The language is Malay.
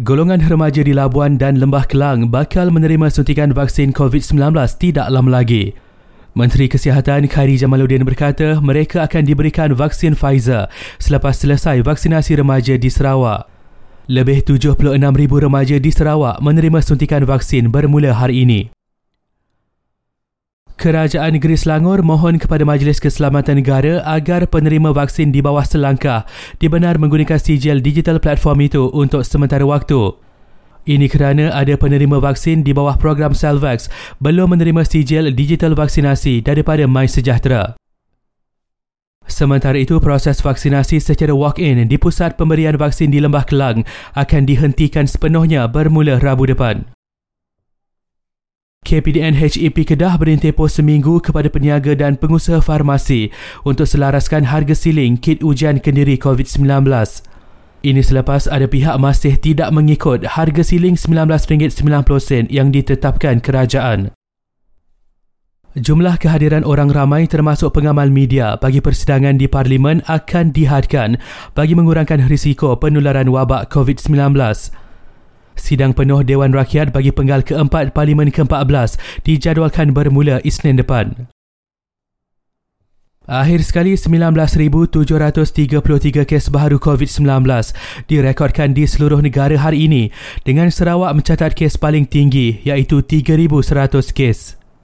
Golongan remaja di Labuan dan Lembah Klang bakal menerima suntikan vaksin COVID-19 tidak lama lagi. Menteri Kesihatan Khairy Jamaluddin berkata mereka akan diberikan vaksin Pfizer selepas selesai vaksinasi remaja di Sarawak. Lebih 76,000 remaja di Sarawak menerima suntikan vaksin bermula hari ini. Kerajaan Negeri Selangor mohon kepada Majlis Keselamatan Negara agar penerima vaksin di bawah selangkah dibenar menggunakan sijil digital platform itu untuk sementara waktu. Ini kerana ada penerima vaksin di bawah program Selvax belum menerima sijil digital vaksinasi daripada MySejahtera. Sementara itu, proses vaksinasi secara walk-in di pusat pemberian vaksin di Lembah Klang akan dihentikan sepenuhnya bermula Rabu depan. KPDN HEP Kedah berintepo seminggu kepada peniaga dan pengusaha farmasi untuk selaraskan harga siling kit ujian kendiri COVID-19. Ini selepas ada pihak masih tidak mengikut harga siling RM19.90 yang ditetapkan kerajaan. Jumlah kehadiran orang ramai termasuk pengamal media bagi persidangan di Parlimen akan dihadkan bagi mengurangkan risiko penularan wabak COVID-19. Sidang penuh Dewan Rakyat bagi penggal keempat Parlimen ke-14 dijadualkan bermula Isnin depan. Akhir sekali, 19,733 kes baru COVID-19 direkodkan di seluruh negara hari ini, dengan Sarawak mencatat kes paling tinggi iaitu 3,100 kes.